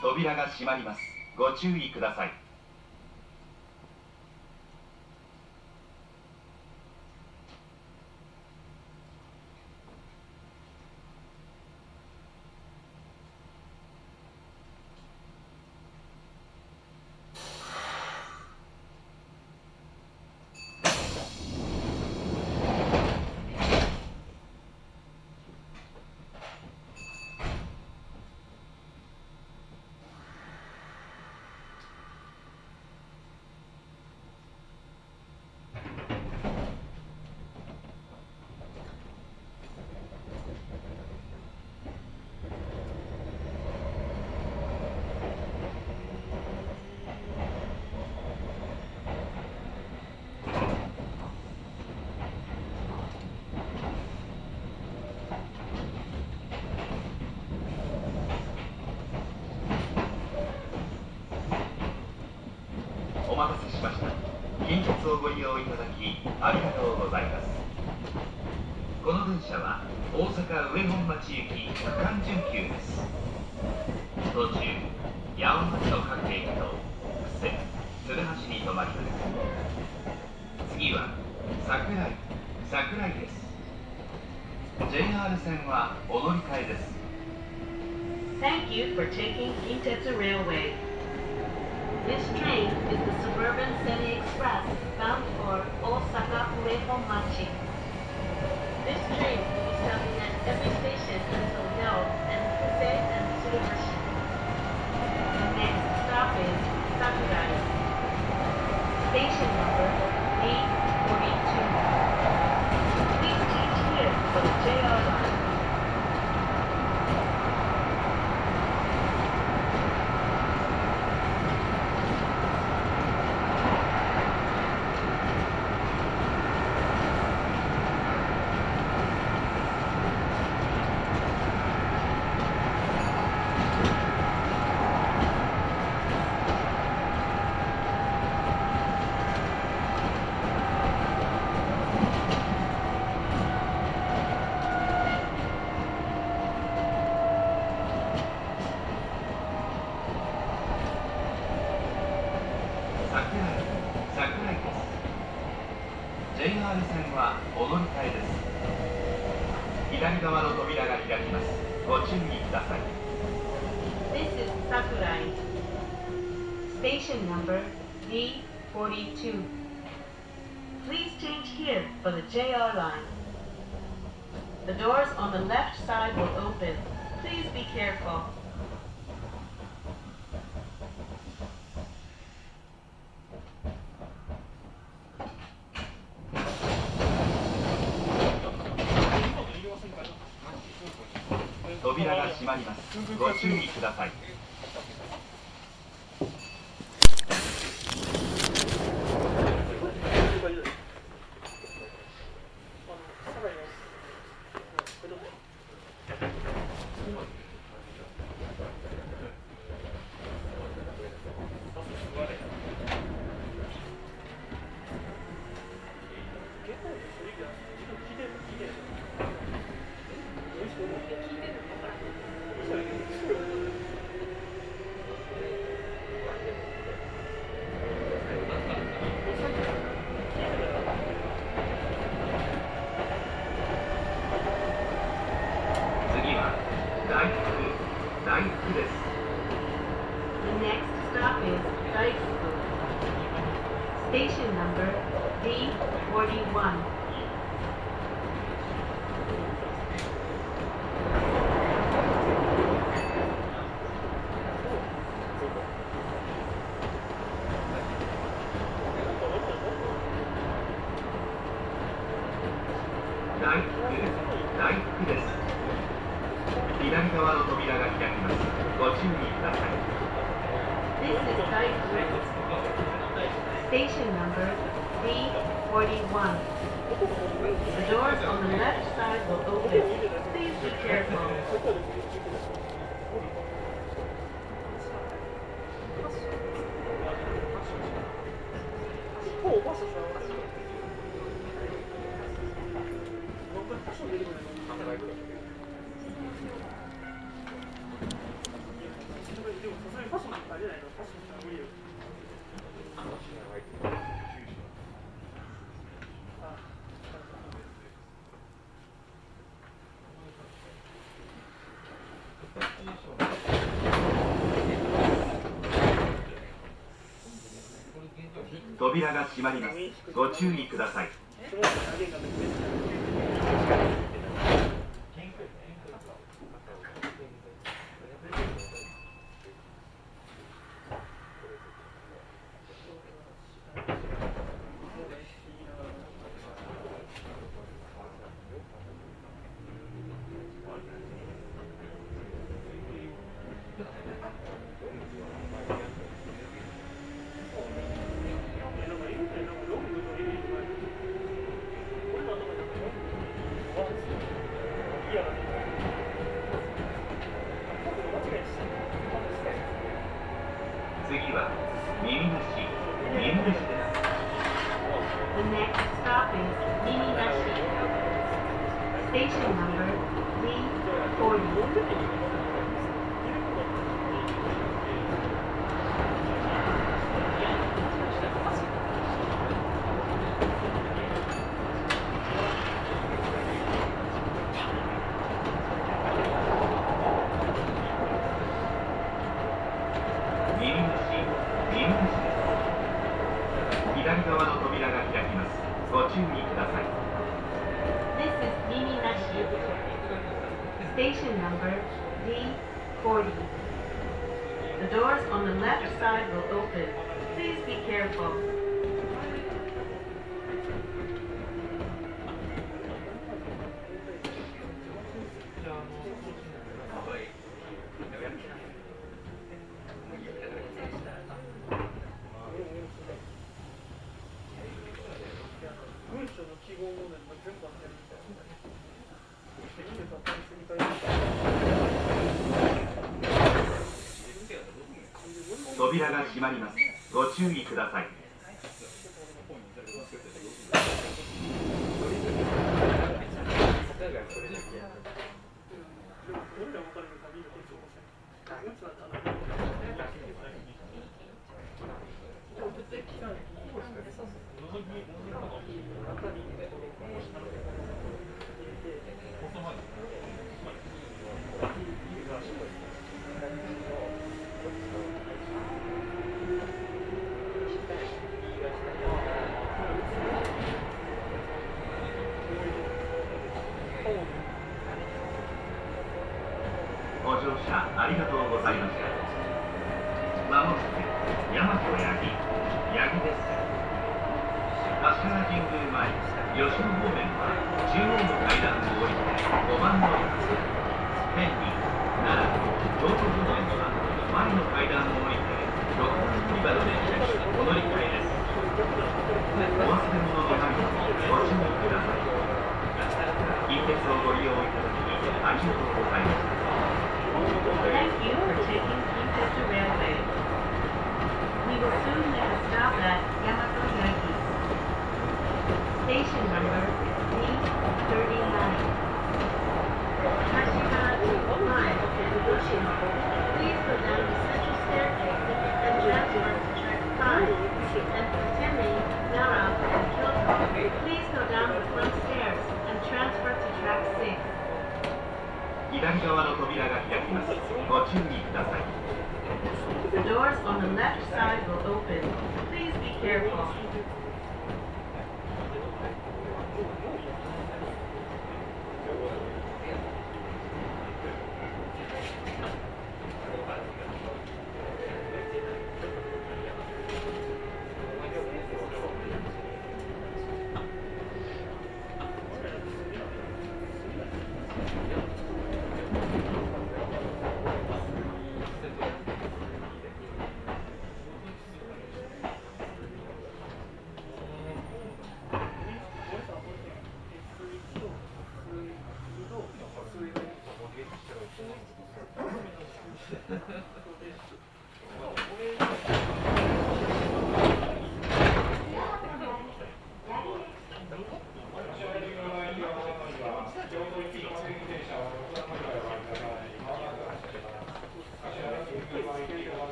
扉が閉まります。ご注意ください。お待たせしました。近鉄をご利用いただきありがとうございます。この電車は大阪上本町行き区間準急です。途中八尾町の各駅と布施、鶴橋に停まります。次は桜井です。 JR 線はお乗り換えです。 Thank you for taking Kintetsu Railway. This train is the Suburban City Express bound for Osaka Uehomachi. This train will be stopping at every station until Neo and Fusei and Tsuruhashi. The next stop is Sakurai. Station number 842. Please change here for the JR line. 42. Please change here for the JR line. The doors on the left side will open. Please be careful. 扉が閉まります。ご注意ください。 でも扉が閉まります。ご注意ください。扉が閉まります。ご注意ください。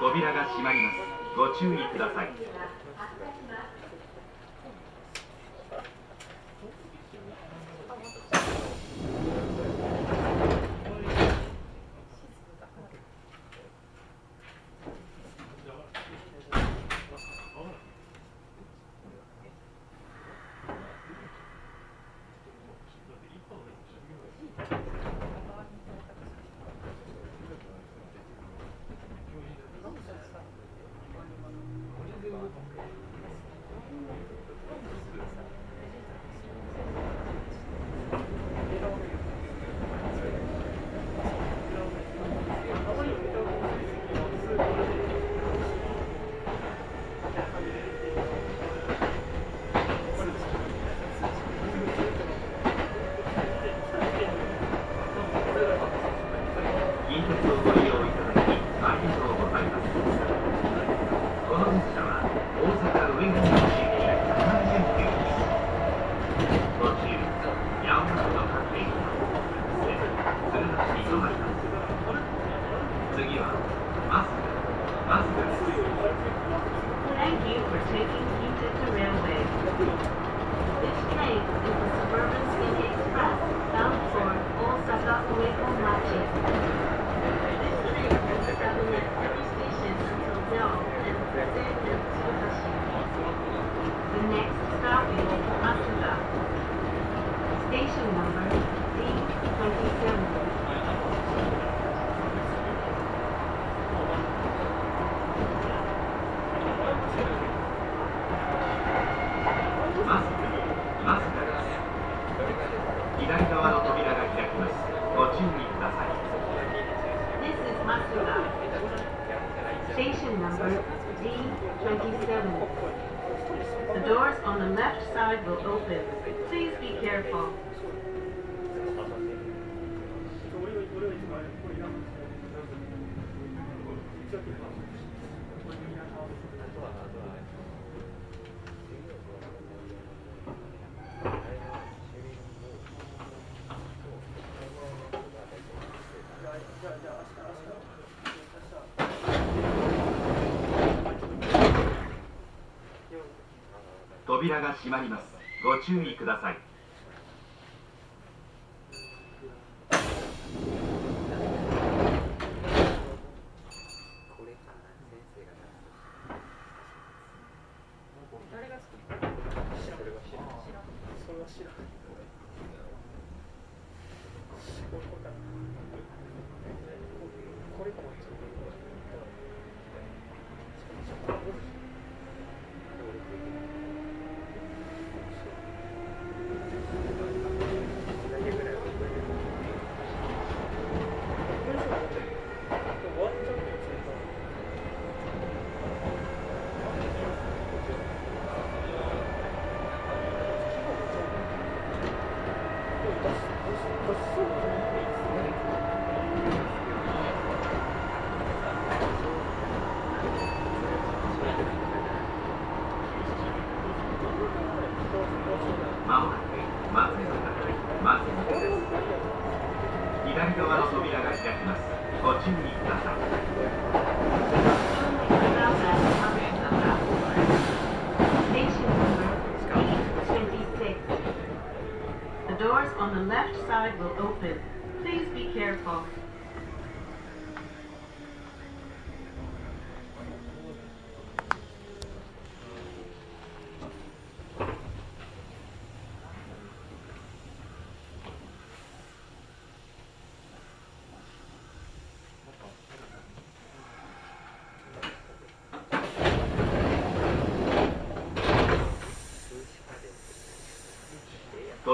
扉が閉まります。ご注意ください。扉が閉まります。ご注意ください。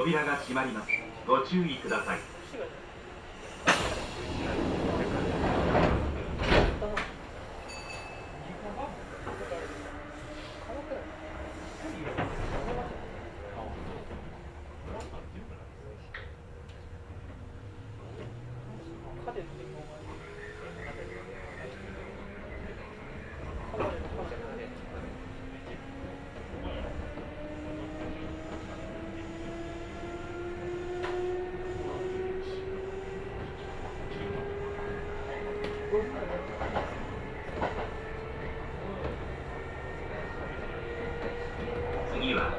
扉が閉まります。ご注意ください。次は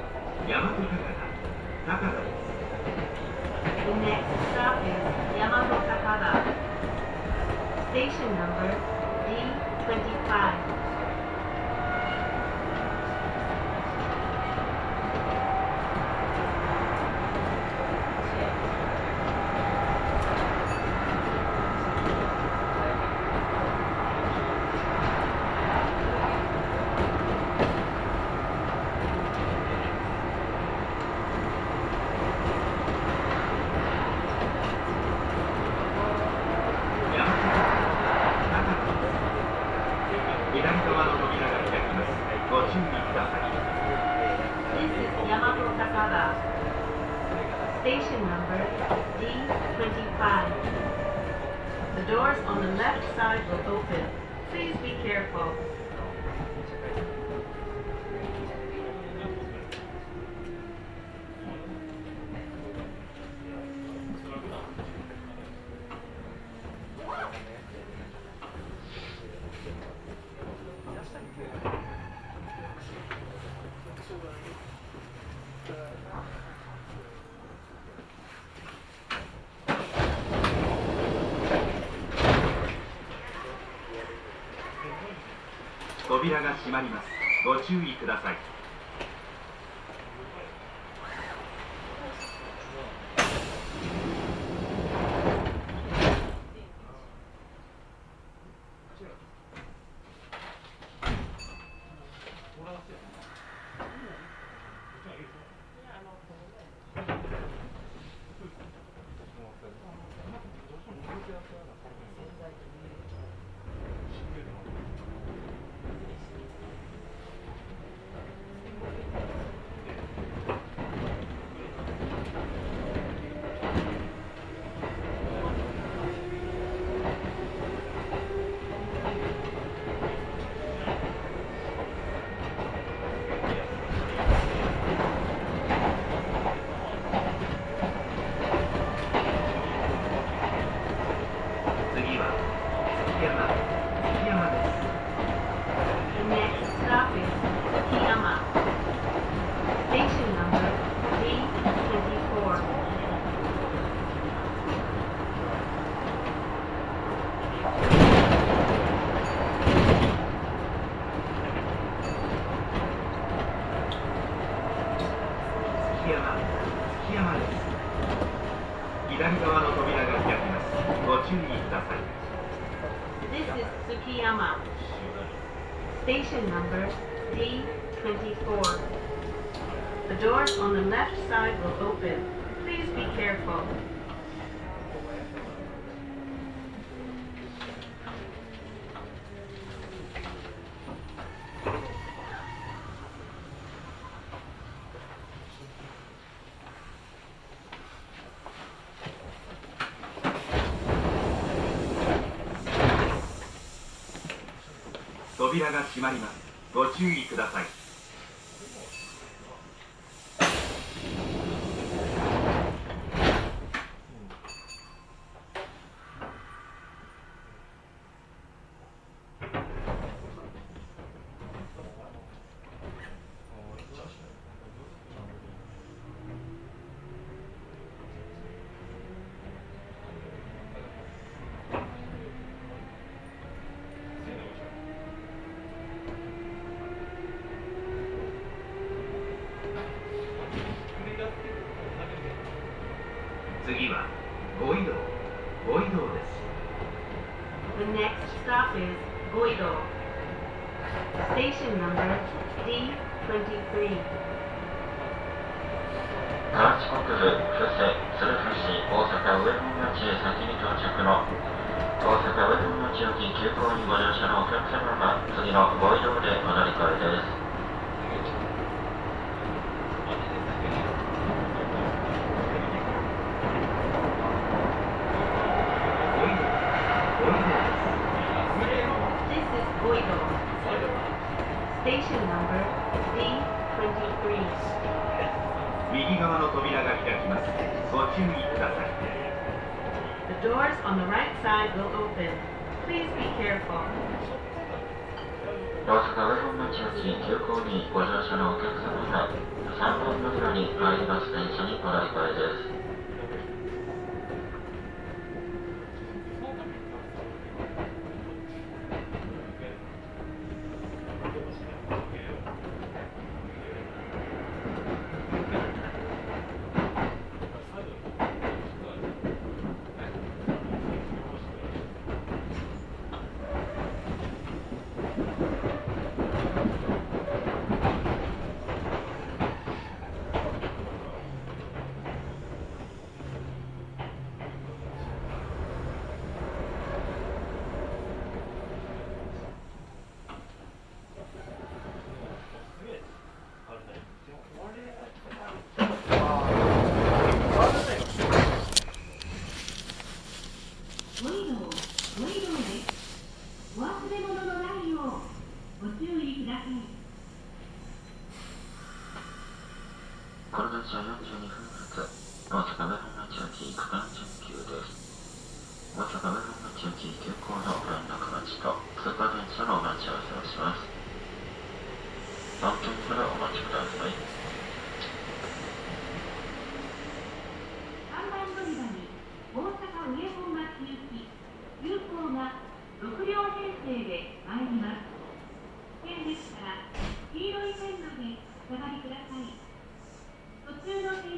Yamato-Takadaです。 Station number D25. Station number D25. The doors on the left side will open. Please be careful. 扉が閉まります。ご注意ください。Station number D24. The doors on the left side will open. Please be careful. 扉が閉まります。ご注意ください。次はご移動です。 The next stop is ご移動。 Station number D23。 カワチ国府布施鶴見市大阪上野町へ先に到着の大阪上野町行き急行にご乗車のお客様が次のご移動でお乗り換えです。 Station number D23. 右側の扉が開きます。ご注意ください。The doors on the right side will open. Please be 大阪上本町駅急行にご乗車のお客様は3本の裏にあります電車にご来場です。ご注意く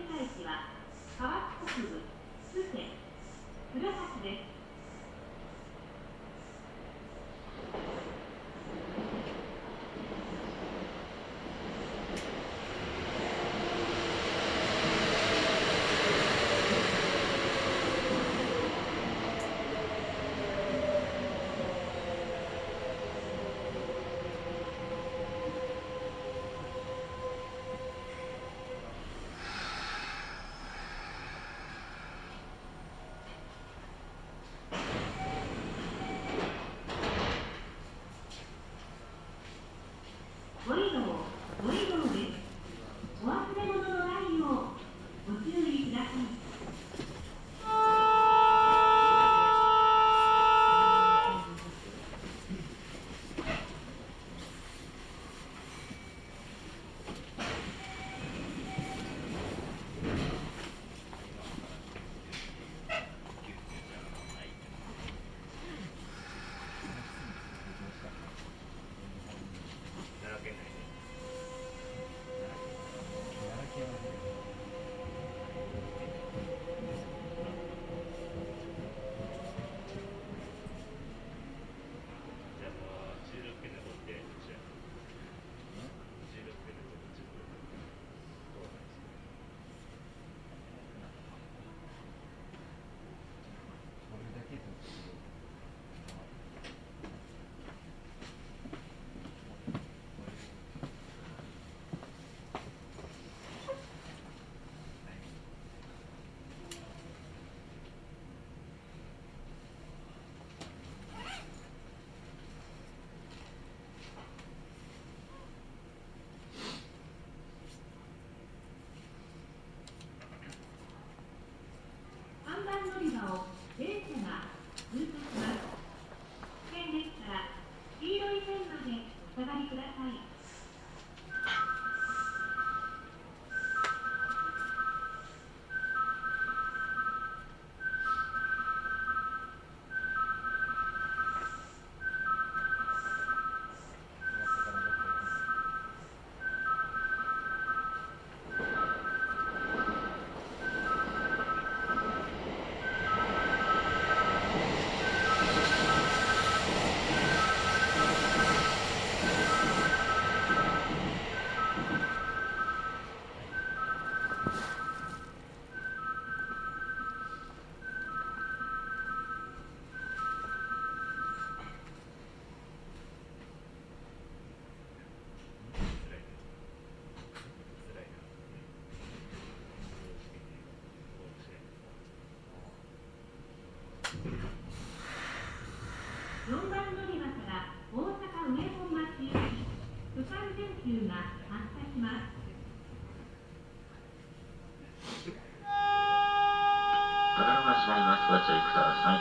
ださい。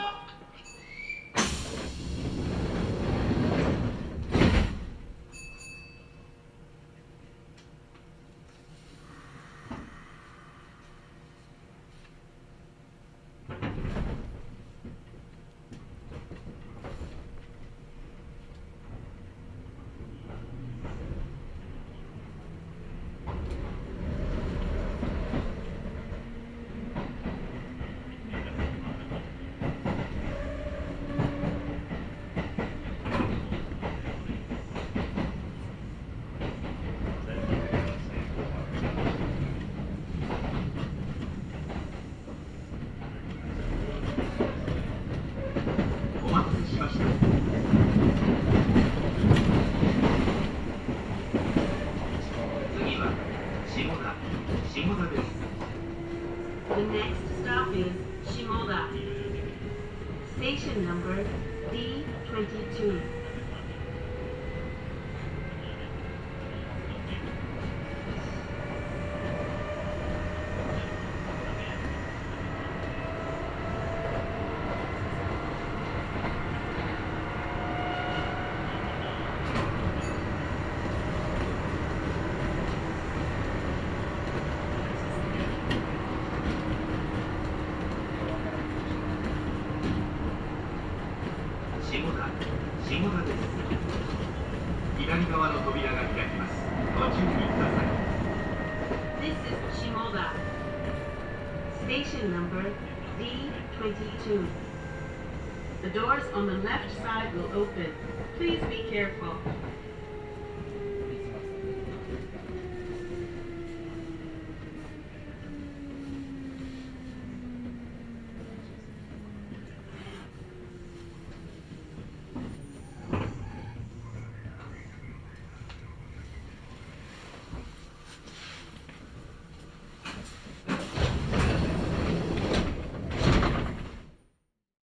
The doors on the left side will open. Please be careful.